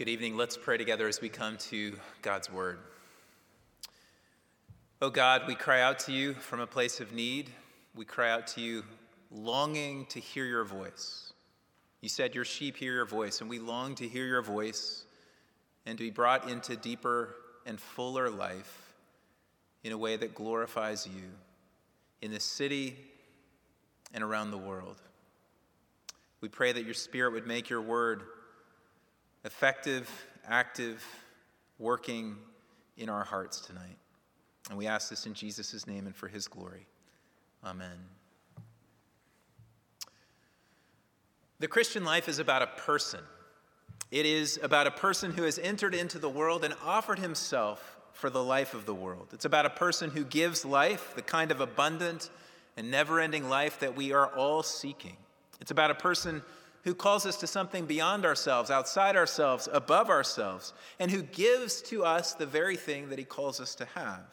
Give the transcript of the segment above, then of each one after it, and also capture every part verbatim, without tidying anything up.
Good evening. Let's pray together as we come to God's word. Oh God, we cry out to you from a place of need. We cry out to you longing to hear your voice. You said your sheep hear your voice, and we long to hear your voice and to be brought into deeper and fuller life in a way that glorifies you in this city and around the world. We pray that your Spirit would make your word effective, active, working in our hearts tonight. And we ask this in Jesus' name and for his glory. Amen. The Christian life is about a person. It is about a person who has entered into the world and offered himself for the life of the world. It's about a person who gives life, the kind of abundant and never-ending life that we are all seeking. It's about a person who calls us to something beyond ourselves, outside ourselves, above ourselves, and who gives to us the very thing that he calls us to have.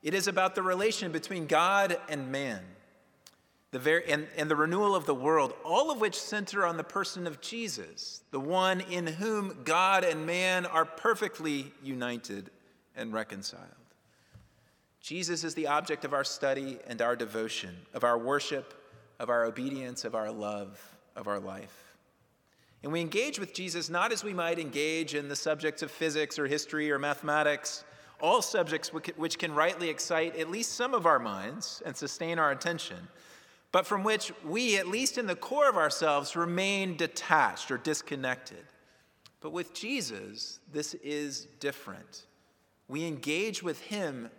It is about the relation between God and man, the very, and, and the renewal of the world, all of which center on the person of Jesus, the one in whom God and man are perfectly united and reconciled. Jesus is the object of our study and our devotion, of our worship, of our obedience, of our love, of our life. And we engage with Jesus not as we might engage in the subjects of physics or history or mathematics, all subjects which can rightly excite at least some of our minds and sustain our attention, but from which we, at least in the core of ourselves, remain detached or disconnected. But with Jesus, this is different. We engage with him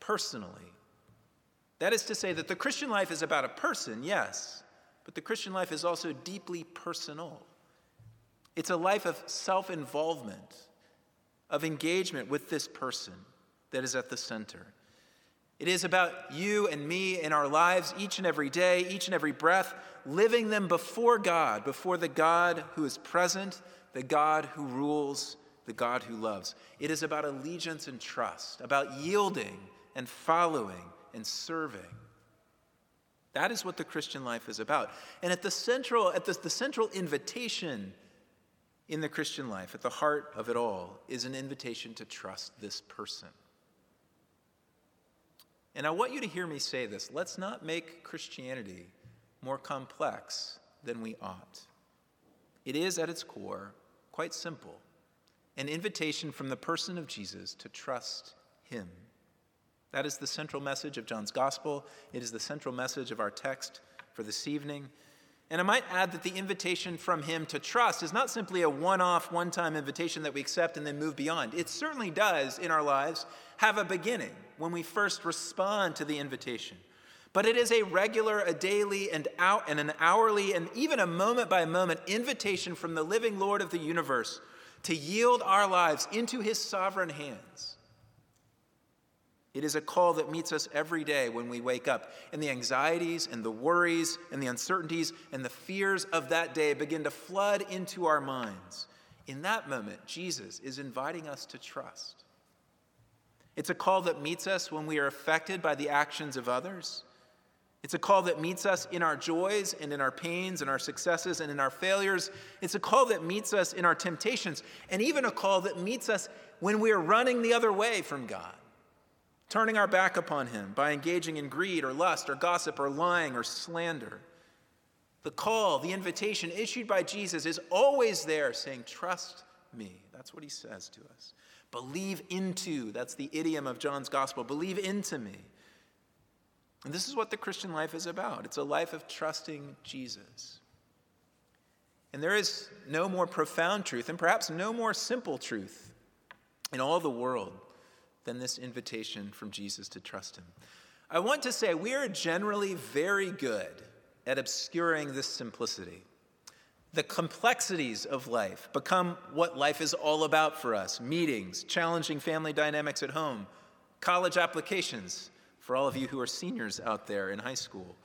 personally. That is to say that the Christian life is about a person, yes, but the Christian life is also deeply personal. It's a life of self-involvement, of engagement with this person that is at the center. It is about you and me in our lives each and every day, each and every breath, living them before God, before the God who is present, the God who rules, the God who loves. It is about allegiance and trust, about yielding and following and serving. That is what the Christian life is about. And at the central, at the, the central invitation in the Christian life, at the heart of it all, is an invitation to trust this person. And I want you to hear me say this. Let's not make Christianity more complex than we ought. It is, at its core, quite simple, an invitation from the person of Jesus to trust him. That is the central message of John's gospel. It is the central message of our text for this evening. And I might add that the invitation from him to trust is not simply a one-off, one-time invitation that we accept and then move beyond. It certainly does, in our lives, have a beginning when we first respond to the invitation. But it is a regular, a daily, and out and an hourly, and even a moment-by-moment invitation from the living Lord of the universe to yield our lives into his sovereign hands. It is a call that meets us every day when we wake up, and the anxieties and the worries and the uncertainties and the fears of that day begin to flood into our minds. In that moment, Jesus is inviting us to trust. It's a call that meets us when we are affected by the actions of others. It's a call that meets us in our joys and in our pains and our successes and in our failures. It's a call that meets us in our temptations, and even a call that meets us when we are running the other way from God, turning our back upon him by engaging in greed or lust or gossip or lying or slander. The call, the invitation issued by Jesus is always there saying, trust me. That's what he says to us. Believe into, that's the idiom of John's gospel, believe into me. And this is what the Christian life is about. It's a life of trusting Jesus. And there is no more profound truth and perhaps no more simple truth in all the world than this invitation from Jesus to trust him. I want to say we are generally very good at obscuring this simplicity. The complexities of life become what life is all about for us: meetings, challenging family dynamics at home, college applications for all of you who are seniors out there in high school,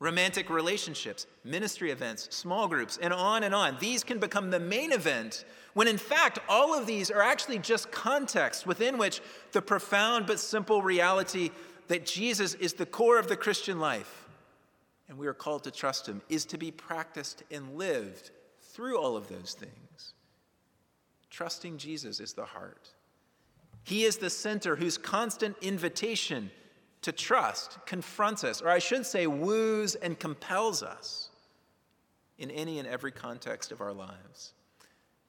romantic relationships, ministry events, small groups, and on and on. These can become the main event when, in fact, all of these are actually just contexts within which the profound but simple reality that Jesus is the core of the Christian life, and we are called to trust him, is to be practiced and lived through all of those things. Trusting Jesus is the heart. He is the center whose constant invitation to trust confronts us, or I should say, woos and compels us in any and every context of our lives.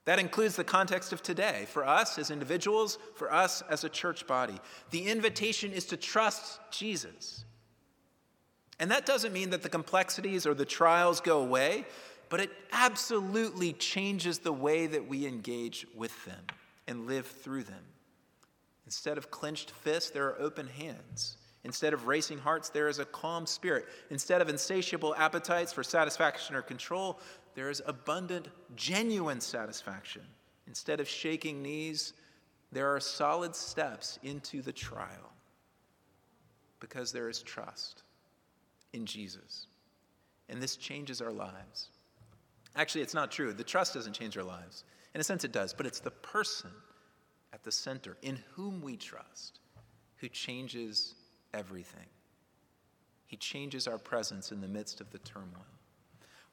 That includes the context of today, for us as individuals, for us as a church body. The invitation is to trust Jesus. And that doesn't mean that the complexities or the trials go away, but it absolutely changes the way that we engage with them and live through them. Instead of clenched fists, there are open hands. Instead of racing hearts, there is a calm spirit. Instead of insatiable appetites for satisfaction or control, there is abundant, genuine satisfaction. Instead of shaking knees, there are solid steps into the trial, because there is trust in Jesus. And this changes our lives. Actually, it's not true. The trust doesn't change our lives. In a sense, it does, but it's the person at the center in whom we trust who changes everything. He changes our presence in the midst of the turmoil.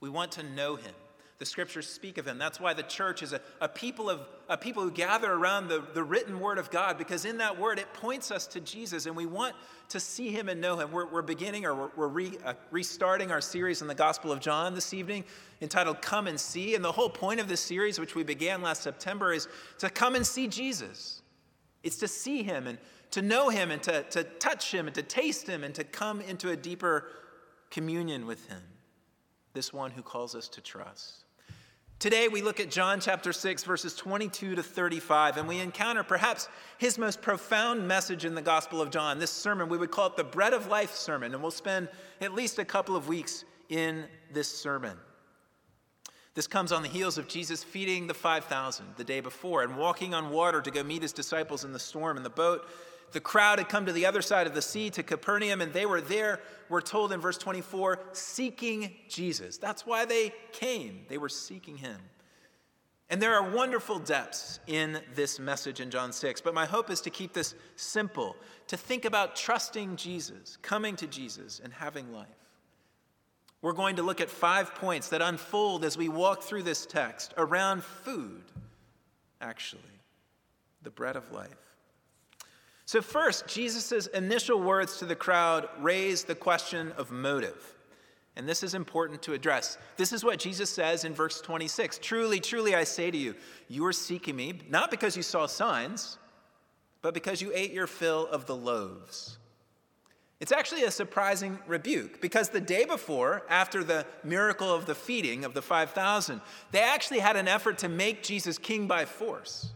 We want to know him. The scriptures speak of him. That's why the church is a, a people of a people who gather around the, the written word of God, because in that word it points us to Jesus, and we want to see him and know him. We're, we're beginning or we're, we're re, uh, restarting our series in the Gospel of John this evening, entitled Come and See. And the whole point of this series, which we began last September, is to come and see Jesus. It's to see him and to know him and to, to touch him and to taste him and to come into a deeper communion with him, this one who calls us to trust. Today we look at John chapter six, verses twenty-two to thirty-five, and we encounter perhaps his most profound message in the Gospel of John. This sermon, we would call it the Bread of Life sermon, and we'll spend at least a couple of weeks in this sermon. This comes on the heels of Jesus feeding the five thousand the day before and walking on water to go meet his disciples in the storm in the boat. The crowd had come to the other side of the sea, to Capernaum, and they were there, we're told in verse twenty-four, seeking Jesus. That's why they came. They were seeking him. And there are wonderful depths in this message in John six, but my hope is to keep this simple, to think about trusting Jesus, coming to Jesus, and having life. We're going to look at five points that unfold as we walk through this text around food, actually, the bread of life. So first, Jesus' initial words to the crowd raise the question of motive. And this is important to address. This is what Jesus says in verse twenty-six. Truly, truly, I say to you, you are seeking me, not because you saw signs, but because you ate your fill of the loaves. It's actually a surprising rebuke, because the day before, after the miracle of the feeding of the five thousand, they actually had an effort to make Jesus king by force.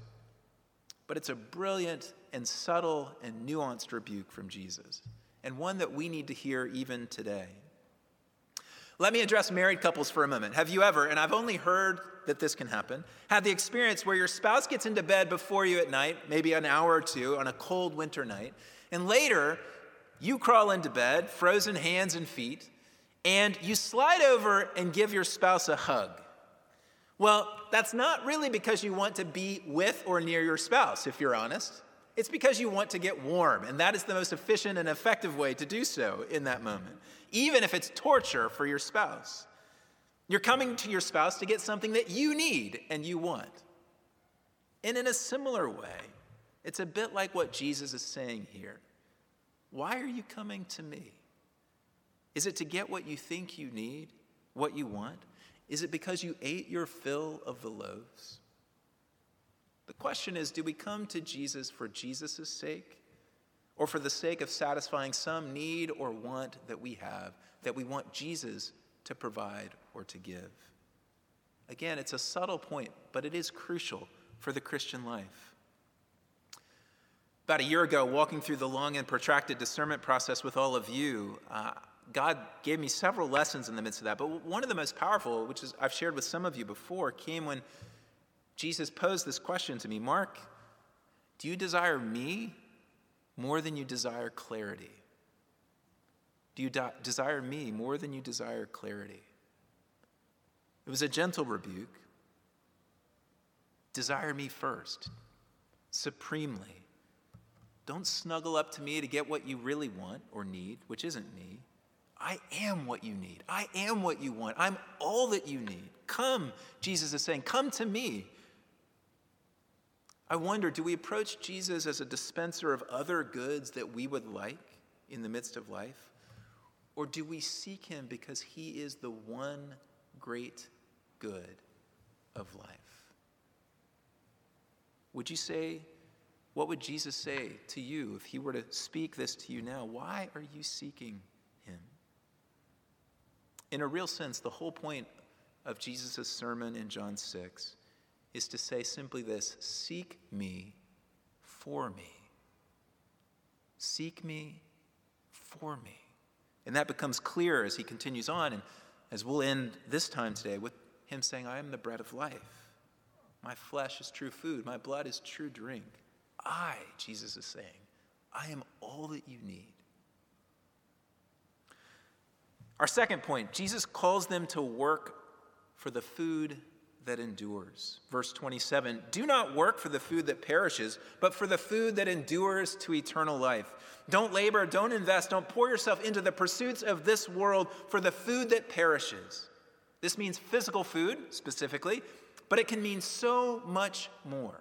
But it's a brilliant and subtle and nuanced rebuke from Jesus, and one that we need to hear even today. Let me address married couples for a moment. Have you ever, and I've only heard that this can happen, had the experience where your spouse gets into bed before you at night, maybe an hour or two on a cold winter night, and later you crawl into bed, frozen hands and feet, and you slide over and give your spouse a hug? Well, that's not really because you want to be with or near your spouse, if you're honest. It's because you want to get warm, and that is the most efficient and effective way to do so in that moment, even if it's torture for your spouse. You're coming to your spouse to get something that you need and you want. And in a similar way, it's a bit like what Jesus is saying here. Why are you coming to me? Is it to get what you think you need, what you want? Is it because you ate your fill of the loaves? The question is, do we come to Jesus for Jesus' sake, or for the sake of satisfying some need or want that we have, that we want Jesus to provide or to give? Again, it's a subtle point, but it is crucial for the Christian life. About a year ago, walking through the long and protracted discernment process with all of you, uh, God gave me several lessons in the midst of that. But one of the most powerful, which is I've shared with some of you before, came when Jesus posed this question to me. Mark, do you desire me more than you desire clarity? Do you de- desire me more than you desire clarity? It was a gentle rebuke. Desire me first, supremely. Don't snuggle up to me to get what you really want or need, which isn't me. I am what you need. I am what you want. I'm all that you need. Come, Jesus is saying, come to me. I wonder, do we approach Jesus as a dispenser of other goods that we would like in the midst of life? Or do we seek him because he is the one great good of life? Would you say, what would Jesus say to you if he were to speak this to you now? Why are you seeking him? In a real sense, the whole point of Jesus' sermon in John six is to say simply this: seek me for me. Seek me for me. And that becomes clearer as he continues on, and as we'll end this time today with him saying, I am the bread of life. My flesh is true food. My blood is true drink. I, Jesus is saying, I am all that you need. Our second point, Jesus calls them to work for the food that endures. Verse twenty-seven, do not work for the food that perishes, but for the food that endures to eternal life. Don't labor, don't invest, don't pour yourself into the pursuits of this world for the food that perishes. This means physical food specifically, but it can mean so much more.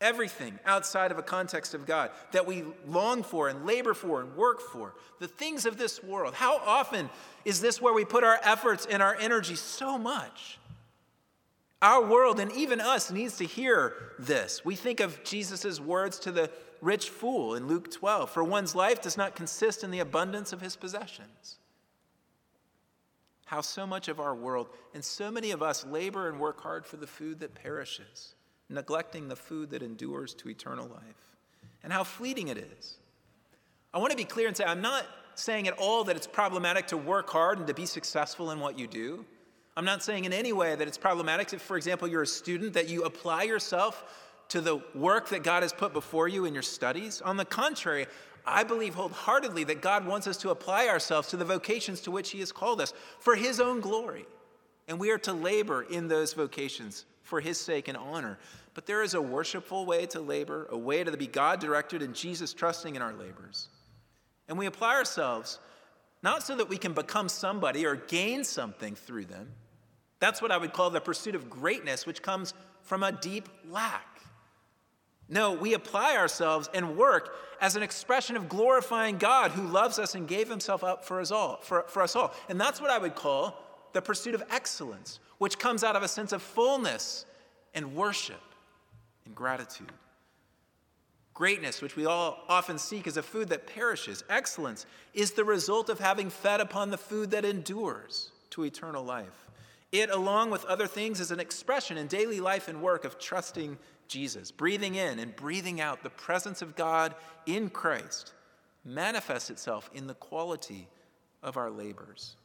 Everything outside of a context of God that we long for and labor for and work for, the things of this world. How often is this where we put our efforts and our energy so much? Our world and even us needs to hear this. We think of Jesus' words to the rich fool in Luke twelve. For one's life does not consist in the abundance of his possessions. How so much of our world and so many of us labor and work hard for the food that perishes, neglecting the food that endures to eternal life, and how fleeting it is. I want to be clear and say I'm not saying at all that it's problematic to work hard and to be successful in what you do. I'm not saying in any way that it's problematic if, for example, you're a student, that you apply yourself to the work that God has put before you in your studies. On the contrary, I believe wholeheartedly that God wants us to apply ourselves to the vocations to which he has called us for his own glory. And we are to labor in those vocations for his sake and honor. But there is a worshipful way to labor, a way to be God-directed and Jesus-trusting in our labors. And we apply ourselves not so that we can become somebody or gain something through them. That's what I would call the pursuit of greatness, which comes from a deep lack. No, we apply ourselves and work as an expression of glorifying God who loves us and gave himself up for us all. For, for us all. And that's what I would call the pursuit of excellence, which comes out of a sense of fullness and worship and gratitude. Greatness, which we all often seek, is a food that perishes. Excellence is the result of having fed upon the food that endures to eternal life. It, along with other things, is an expression in daily life and work of trusting Jesus, breathing in and breathing out the presence of God in Christ, manifests itself in the quality of our labors.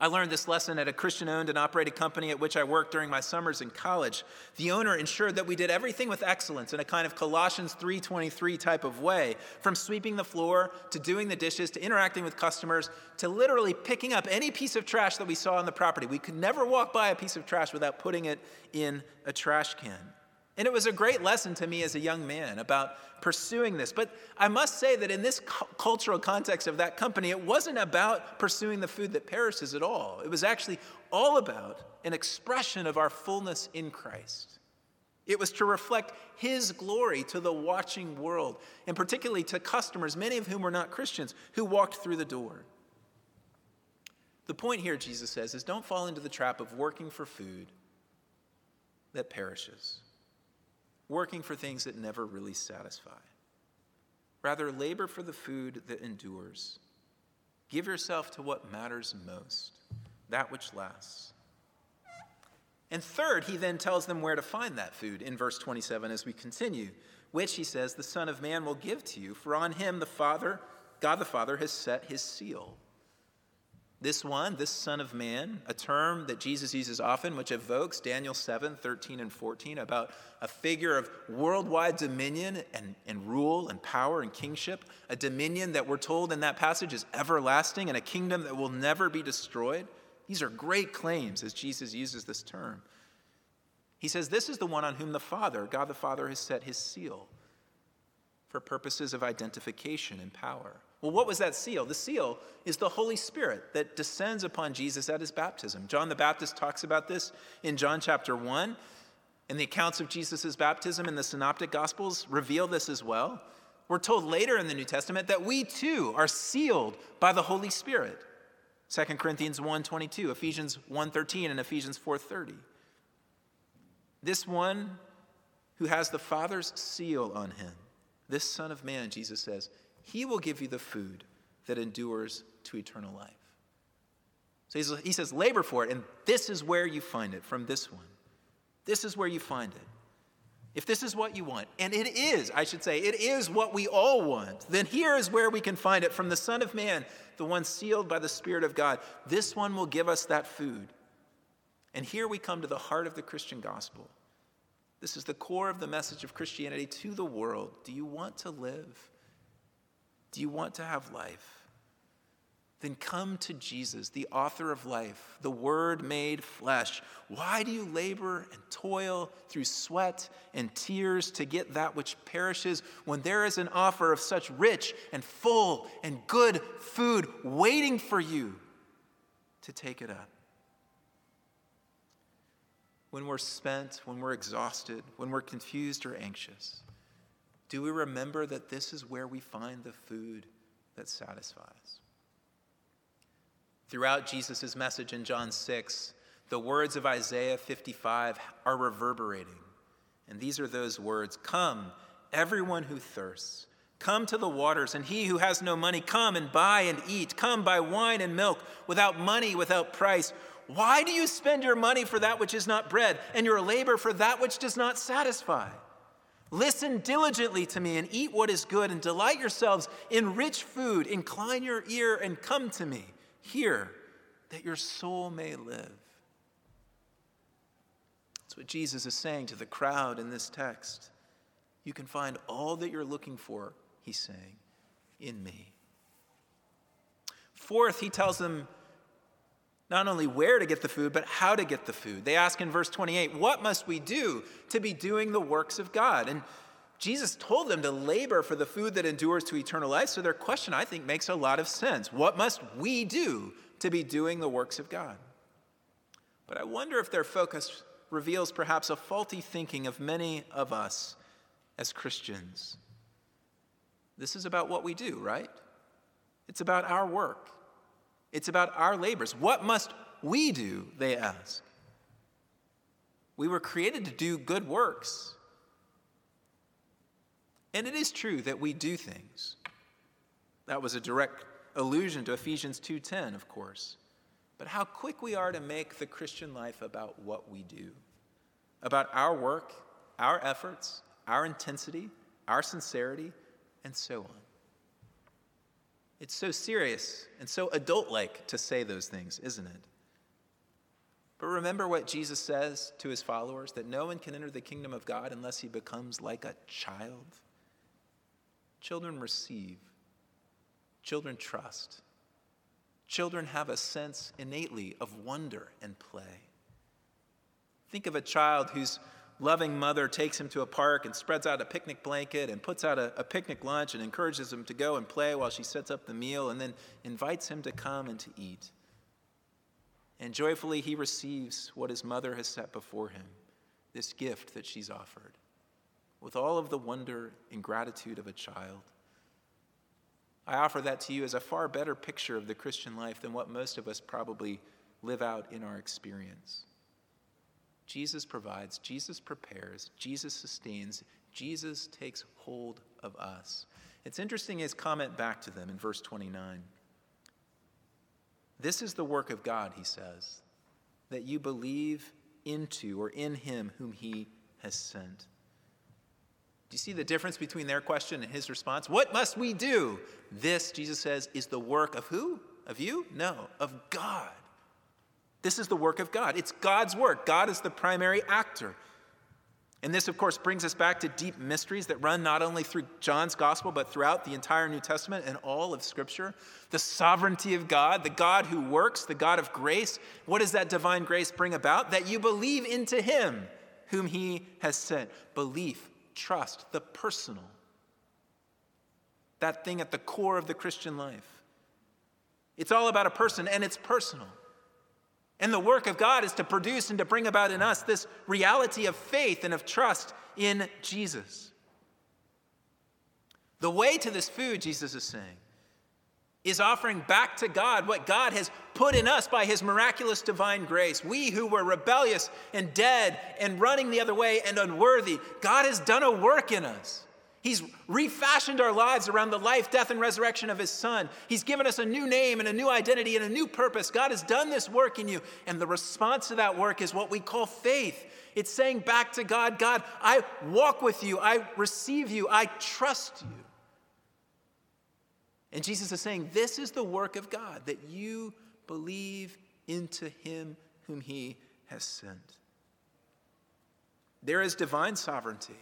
I learned this lesson at a Christian-owned and operated company at which I worked during my summers in college. The owner ensured that we did everything with excellence in a kind of Colossians three twenty-three type of way, from sweeping the floor to doing the dishes to interacting with customers to literally picking up any piece of trash that we saw on the property. We could never walk by a piece of trash without putting it in a trash can. And it was a great lesson to me as a young man about pursuing this. But I must say that in this cu- cultural context of that company, it wasn't about pursuing the food that perishes at all. It was actually all about an expression of our fullness in Christ. It was to reflect his glory to the watching world, and particularly to customers, many of whom were not Christians, who walked through the door. The point here, Jesus says, is don't fall into the trap of working for food that perishes. Working for things that never really satisfy. Rather, labor for the food that endures. Give yourself to what matters most, that which lasts. And third, he then tells them where to find that food in verse twenty-seven as we continue, which he says, the Son of Man will give to you, for on him the Father, God the Father, has set his seal. This one, this Son of Man, a term that Jesus uses often, which evokes Daniel seven thirteen and fourteen about a figure of worldwide dominion and, and rule and power and kingship, a dominion that we're told in that passage is everlasting and a kingdom that will never be destroyed. These are great claims as Jesus uses this term. He says, this is the one on whom the Father, God the Father, has set his seal for purposes of identification and power. Well, what was that seal? The seal is the Holy Spirit that descends upon Jesus at his baptism. John the Baptist talks about this in John chapter one. And the accounts of Jesus' baptism in the Synoptic Gospels reveal this as well. We're told later in the New Testament that we too are sealed by the Holy Spirit. Second Corinthians one twenty-two, Ephesians one thirteen, and Ephesians four thirty. This one who has the Father's seal on him, this Son of Man, Jesus says, he will give you the food that endures to eternal life. So he's, he says, labor for it, and this is where you find it, from this one. This is where you find it. If this is what you want, and it is, I should say, it is what we all want, then here is where we can find it, from the Son of Man, the one sealed by the Spirit of God. This one will give us that food. And here we come to the heart of the Christian gospel. This is the core of the message of Christianity to the world. Do you want to live? Do you want to have life? Then come to Jesus, the author of life, the Word made flesh. Why do you labor and toil through sweat and tears to get that which perishes when there is an offer of such rich and full and good food waiting for you to take it up? When we're spent, when we're exhausted, when we're confused or anxious, do we remember that this is where we find the food that satisfies? Throughout Jesus' message in John six, the words of Isaiah fifty-five are reverberating. And these are those words: come, everyone who thirsts, come to the waters, and he who has no money, come and buy and eat. Come, buy wine and milk, without money, without price. Why do you spend your money for that which is not bread, and your labor for that which does not satisfy? Listen diligently to me, and eat what is good, and delight yourselves in rich food. Incline your ear and come to me. Hear, that your soul may live. That's what Jesus is saying to the crowd in this text. You can find all that you're looking for, he's saying, in me. Fourth, he tells them not only where to get the food, but how to get the food. They ask in verse twenty-eight, what must we do to be doing the works of God? And Jesus told them to labor for the food that endures to eternal life. So their question, I think, makes a lot of sense. What must we do to be doing the works of God? But I wonder if their focus reveals perhaps a faulty thinking of many of us as Christians. This is about what we do, right? It's about our work. It's about our labors. What must we do, they ask. We were created to do good works. And it is true that we do things. That was a direct allusion to Ephesians two ten, of course. But how quick we are to make the Christian life about what we do, about our work, our efforts, our intensity, our sincerity, and so on. It's so serious and so adult-like to say those things, isn't it? But remember what Jesus says to his followers, that no one can enter the kingdom of God unless he becomes like a child. Children receive. Children trust. Children have a sense innately of wonder and play. Think of a child whose loving mother takes him to a park and spreads out a picnic blanket and puts out a, a picnic lunch and encourages him to go and play while she sets up the meal and then invites him to come and to eat. And joyfully he receives what his mother has set before him, this gift that she's offered, with all of the wonder and gratitude of a child. I offer that to you as a far better picture of the Christian life than what most of us probably live out in our experience. Jesus provides, Jesus prepares, Jesus sustains, Jesus takes hold of us. It's interesting his comment back to them in verse twenty-nine. This is the work of God, he says, that you believe into or in him whom he has sent. Do you see the difference between their question and his response? What must we do? This, Jesus says, is the work of who? Of you? No, of God. This is the work of God. It's God's work. God is the primary actor. And this, of course, brings us back to deep mysteries that run not only through John's gospel, but throughout the entire New Testament and all of Scripture. The sovereignty of God, the God who works, the God of grace. What does that divine grace bring about? That you believe into him whom he has sent. Belief, trust, the personal. That thing at the core of the Christian life. It's all about a person, and it's personal. And the work of God is to produce and to bring about in us this reality of faith and of trust in Jesus. The way to this food, Jesus is saying, is offering back to God what God has put in us by his miraculous divine grace. We who were rebellious and dead and running the other way and unworthy, God has done a work in us. He's refashioned our lives around the life, death, and resurrection of his Son. He's given us a new name and a new identity and a new purpose. God has done this work in you. And the response to that work is what we call faith. It's saying back to God, God, I walk with you. I receive you. I trust you. And Jesus is saying, this is the work of God, that you believe into him whom he has sent. There is divine sovereignty.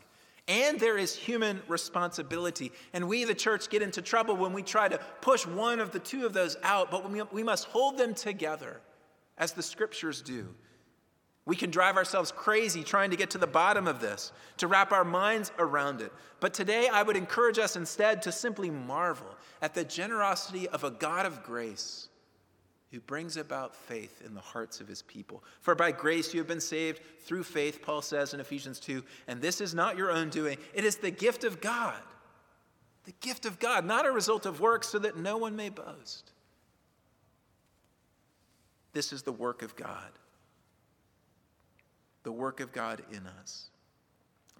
And there is human responsibility. And we, the church, get into trouble when we try to push one of the two of those out, but we, we must hold them together, as the scriptures do. We can drive ourselves crazy trying to get to the bottom of this, to wrap our minds around it. But today, I would encourage us instead to simply marvel at the generosity of a God of grace who brings about faith in the hearts of his people. For by grace you have been saved through faith, Paul says in Ephesians two, and this is not your own doing. It is the gift of God, the gift of God, not a result of works so that no one may boast. This is the work of God, the work of God in us,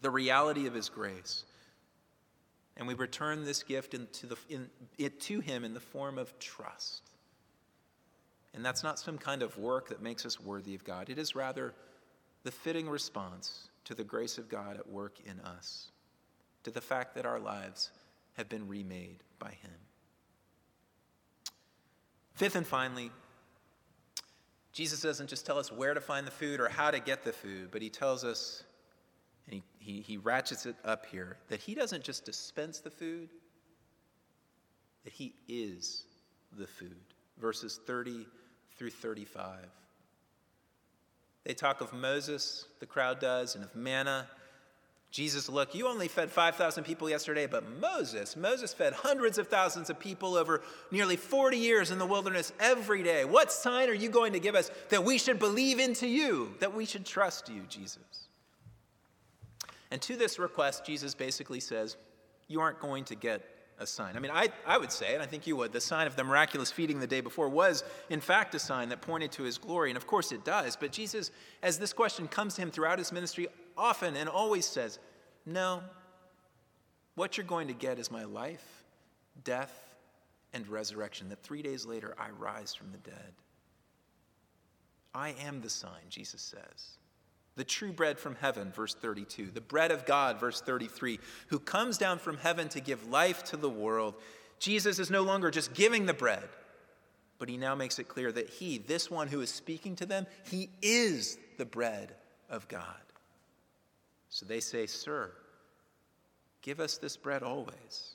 the reality of his grace. And we return this gift into the, in, it to him in the form of trust. And that's not some kind of work that makes us worthy of God. It is rather the fitting response to the grace of God at work in us, to the fact that our lives have been remade by him. Fifth and finally, Jesus doesn't just tell us where to find the food or how to get the food, but he tells us, and he, he, he ratchets it up here, that he doesn't just dispense the food, that he is the food. Verses thirty through thirty-five. They talk of Moses, the crowd does, and of manna. Jesus, look, you only fed five thousand people yesterday, but Moses, Moses fed hundreds of thousands of people over nearly forty years in the wilderness every day. What sign are you going to give us that we should believe into you, that we should trust you, Jesus? And to this request, Jesus basically says, you aren't going to get a sign. I mean, I, I would say, and I think you would, the sign of the miraculous feeding the day before was, in fact, a sign that pointed to his glory. And of course it does. But Jesus, as this question comes to him throughout his ministry, often and always says, no, what you're going to get is my life, death, and resurrection, that three days later I rise from the dead. I am the sign, Jesus says. The true bread from heaven, verse thirty-two. The bread of God, verse thirty-three, who comes down from heaven to give life to the world. Jesus is no longer just giving the bread, but he now makes it clear that he, this one who is speaking to them, he is the bread of God. So they say, sir, give us this bread always.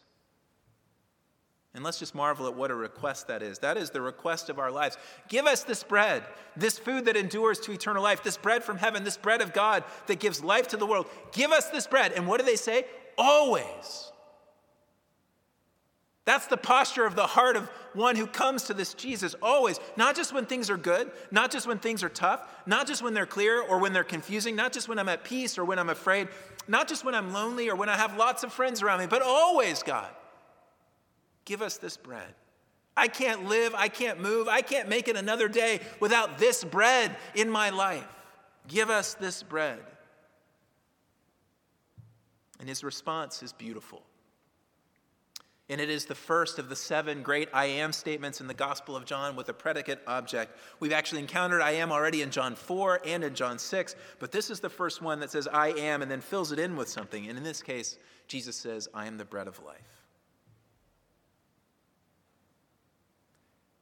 And let's just marvel at what a request that is. That is the request of our lives. Give us this bread, this food that endures to eternal life, this bread from heaven, this bread of God that gives life to the world. Give us this bread. And what do they say? Always. That's the posture of the heart of one who comes to this Jesus, always. Not just when things are good, not just when things are tough, not just when they're clear or when they're confusing, not just when I'm at peace or when I'm afraid, not just when I'm lonely or when I have lots of friends around me, but always, God. Give us this bread. I can't live, I can't move, I can't make it another day without this bread in my life. Give us this bread. And his response is beautiful. And it is the first of the seven great I am statements in the Gospel of John with a predicate object. We've actually encountered I am already in John four and in John six, but this is the first one that says I am and then fills it in with something. And in this case, Jesus says, I am the bread of life.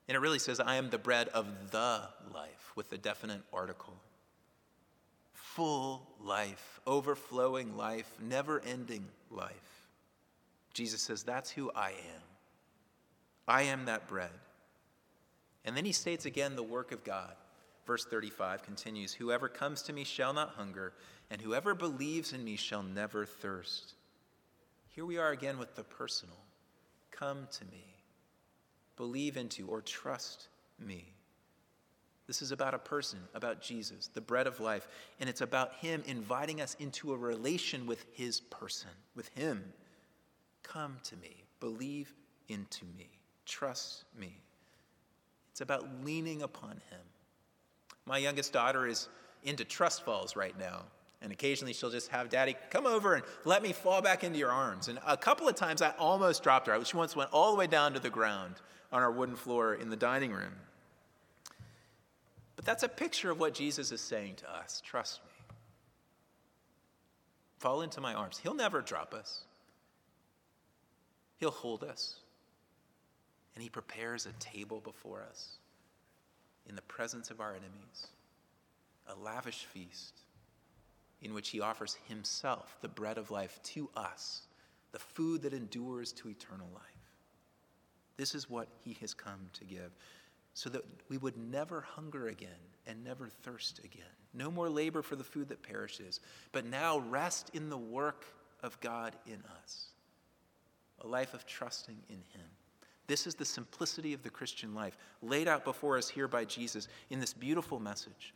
And it really says, I am the bread of the life, with the definite article. Full life, overflowing life, never-ending life. Jesus says, that's who I am. I am that bread. And then he states again the work of God. Verse thirty-five continues, whoever comes to me shall not hunger, and whoever believes in me shall never thirst. Here we are again with the personal. Come to me. Believe into or trust me. This is about a person, about Jesus, the bread of life. And it's about him inviting us into a relation with his person, with him. Come to me. Believe into me. Trust me. It's about leaning upon him. My youngest daughter is into trust falls right now. And occasionally she'll just have daddy come over and let me fall back into your arms. And a couple of times I almost dropped her. She once went all the way down to the ground on our wooden floor in the dining room. But that's a picture of what Jesus is saying to us. Trust me. Fall into my arms. He'll never drop us. He'll hold us. And he prepares a table before us in the presence of our enemies. A lavish feast in which he offers himself, the bread of life, to us, the food that endures to eternal life. This is what he has come to give, so that we would never hunger again and never thirst again. No more labor for the food that perishes, but now rest in the work of God in us, a life of trusting in him. This is the simplicity of the Christian life, laid out before us here by Jesus in this beautiful message.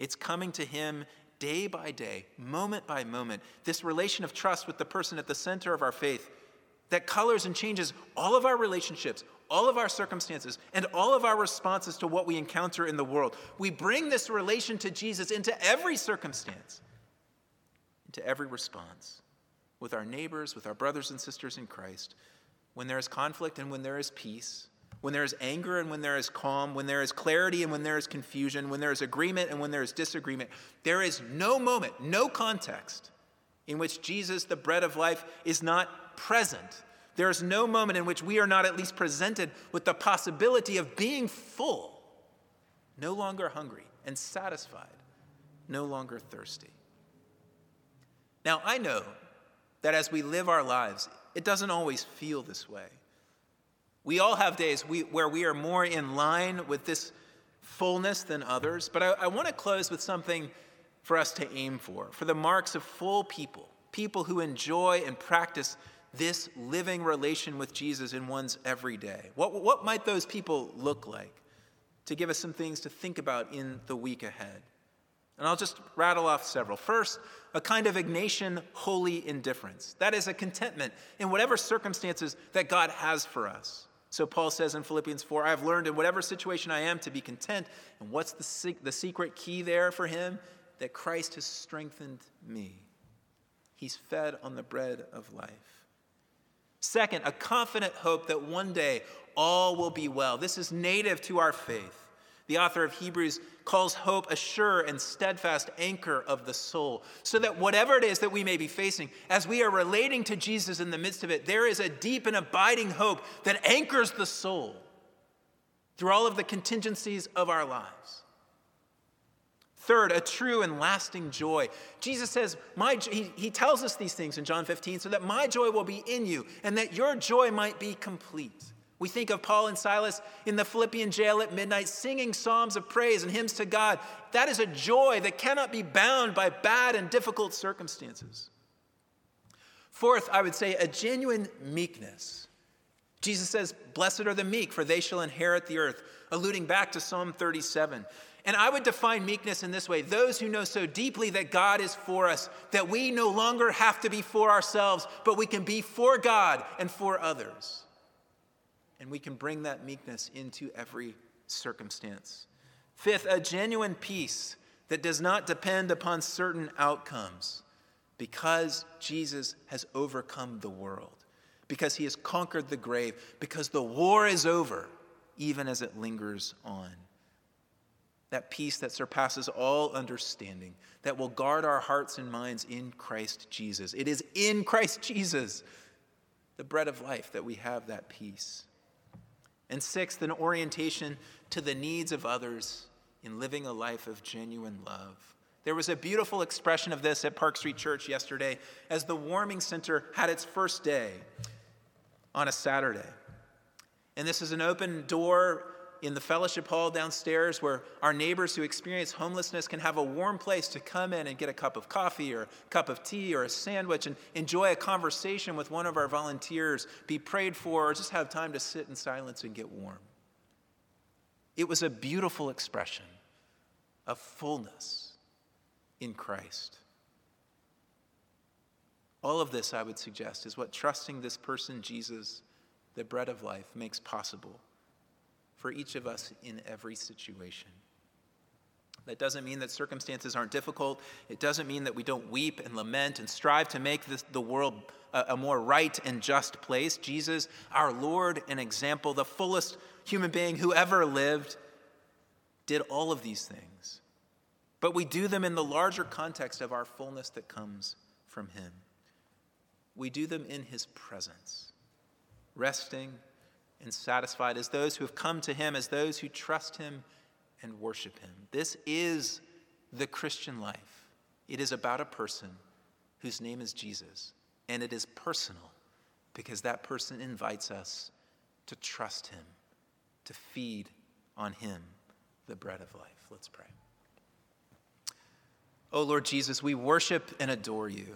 It's coming to him day by day, moment by moment, this relation of trust with the person at the center of our faith that colors and changes all of our relationships, all of our circumstances, and all of our responses to what we encounter in the world. We bring this relation to Jesus into every circumstance, into every response, with our neighbors, with our brothers and sisters in Christ, when there is conflict and when there is peace, when there is anger and when there is calm, when there is clarity and when there is confusion, when there is agreement and when there is disagreement. There is no moment, no context in which Jesus, the bread of life, is not present. There is no moment in which we are not at least presented with the possibility of being full, no longer hungry, and satisfied, no longer thirsty. Now, I know that as we live our lives, it doesn't always feel this way. We all have days we, where we are more in line with this fullness than others. But I, I want to close with something for us to aim for, for the marks of full people, people who enjoy and practice this living relation with Jesus in one's everyday. What, what might those people look like? To give us some things to think about in the week ahead. And I'll just rattle off several. First, a kind of Ignatian holy indifference. That is a contentment in whatever circumstances that God has for us. So Paul says in Philippians four, I've learned in whatever situation I am to be content. And what's the se- the secret key there for him? That Christ has strengthened me. He's fed on the bread of life. Second, a confident hope that one day all will be well. This is native to our faith. The author of Hebrews calls hope a sure and steadfast anchor of the soul, so that whatever it is that we may be facing, as we are relating to Jesus in the midst of it, there is a deep and abiding hope that anchors the soul through all of the contingencies of our lives. Third, a true and lasting joy. Jesus says, my jo- he, he tells us these things in John fifteen, so that my joy will be in you and that your joy might be complete. We think of Paul and Silas in the Philippian jail at midnight singing psalms of praise and hymns to God. That is a joy that cannot be bound by bad and difficult circumstances. Fourth, I would say a genuine meekness. Jesus says, blessed are the meek, for they shall inherit the earth, alluding back to Psalm thirty-seven. And I would define meekness in this way: those who know so deeply that God is for us, that we no longer have to be for ourselves, but we can be for God and for others. And we can bring that meekness into every circumstance. Fifth, a genuine peace that does not depend upon certain outcomes, because Jesus has overcome the world, because he has conquered the grave, because the war is over, even as it lingers on. That peace that surpasses all understanding, that will guard our hearts and minds in Christ Jesus. It is in Christ Jesus, the bread of life, that we have that peace. And sixth, an orientation to the needs of others in living a life of genuine love. There was a beautiful expression of this at Park Street Church yesterday as the warming center had its first day on a Saturday. And this is an open door in the fellowship hall downstairs where our neighbors who experience homelessness can have a warm place to come in and get a cup of coffee or a cup of tea or a sandwich and enjoy a conversation with one of our volunteers, be prayed for, or just have time to sit in silence and get warm. It was a beautiful expression of fullness in Christ. All of this, I would suggest, is what trusting this person, Jesus, the bread of life, makes possible for each of us in every situation. That doesn't mean that circumstances aren't difficult. It doesn't mean that we don't weep and lament and strive to make this, the world a, a more right and just place. Jesus, our Lord and example, the fullest human being who ever lived, did all of these things. But we do them in the larger context of our fullness that comes from him. We do them in his presence, resting and satisfied as those who have come to him, as those who trust him and worship him. This is the Christian life. It is about a person whose name is Jesus, and it is personal because that person invites us to trust him, to feed on him, the bread of life. Let's pray. Oh Lord Jesus, we worship and adore you.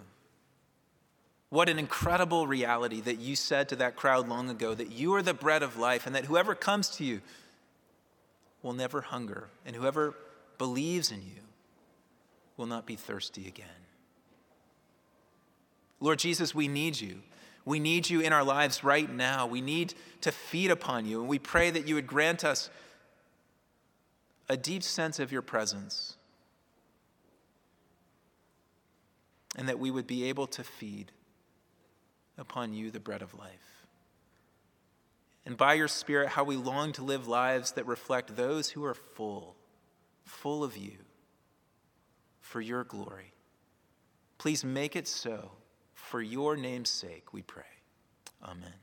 What an incredible reality that you said to that crowd long ago, that you are the bread of life and that whoever comes to you will never hunger, and whoever believes in you will not be thirsty again. Lord Jesus, we need you. We need you in our lives right now. We need to feed upon you, and we pray that you would grant us a deep sense of your presence and that we would be able to feed upon you, the bread of life. And by your Spirit, how we long to live lives that reflect those who are full, full of you, for your glory. Please make it so. For your name's sake, we pray. Amen.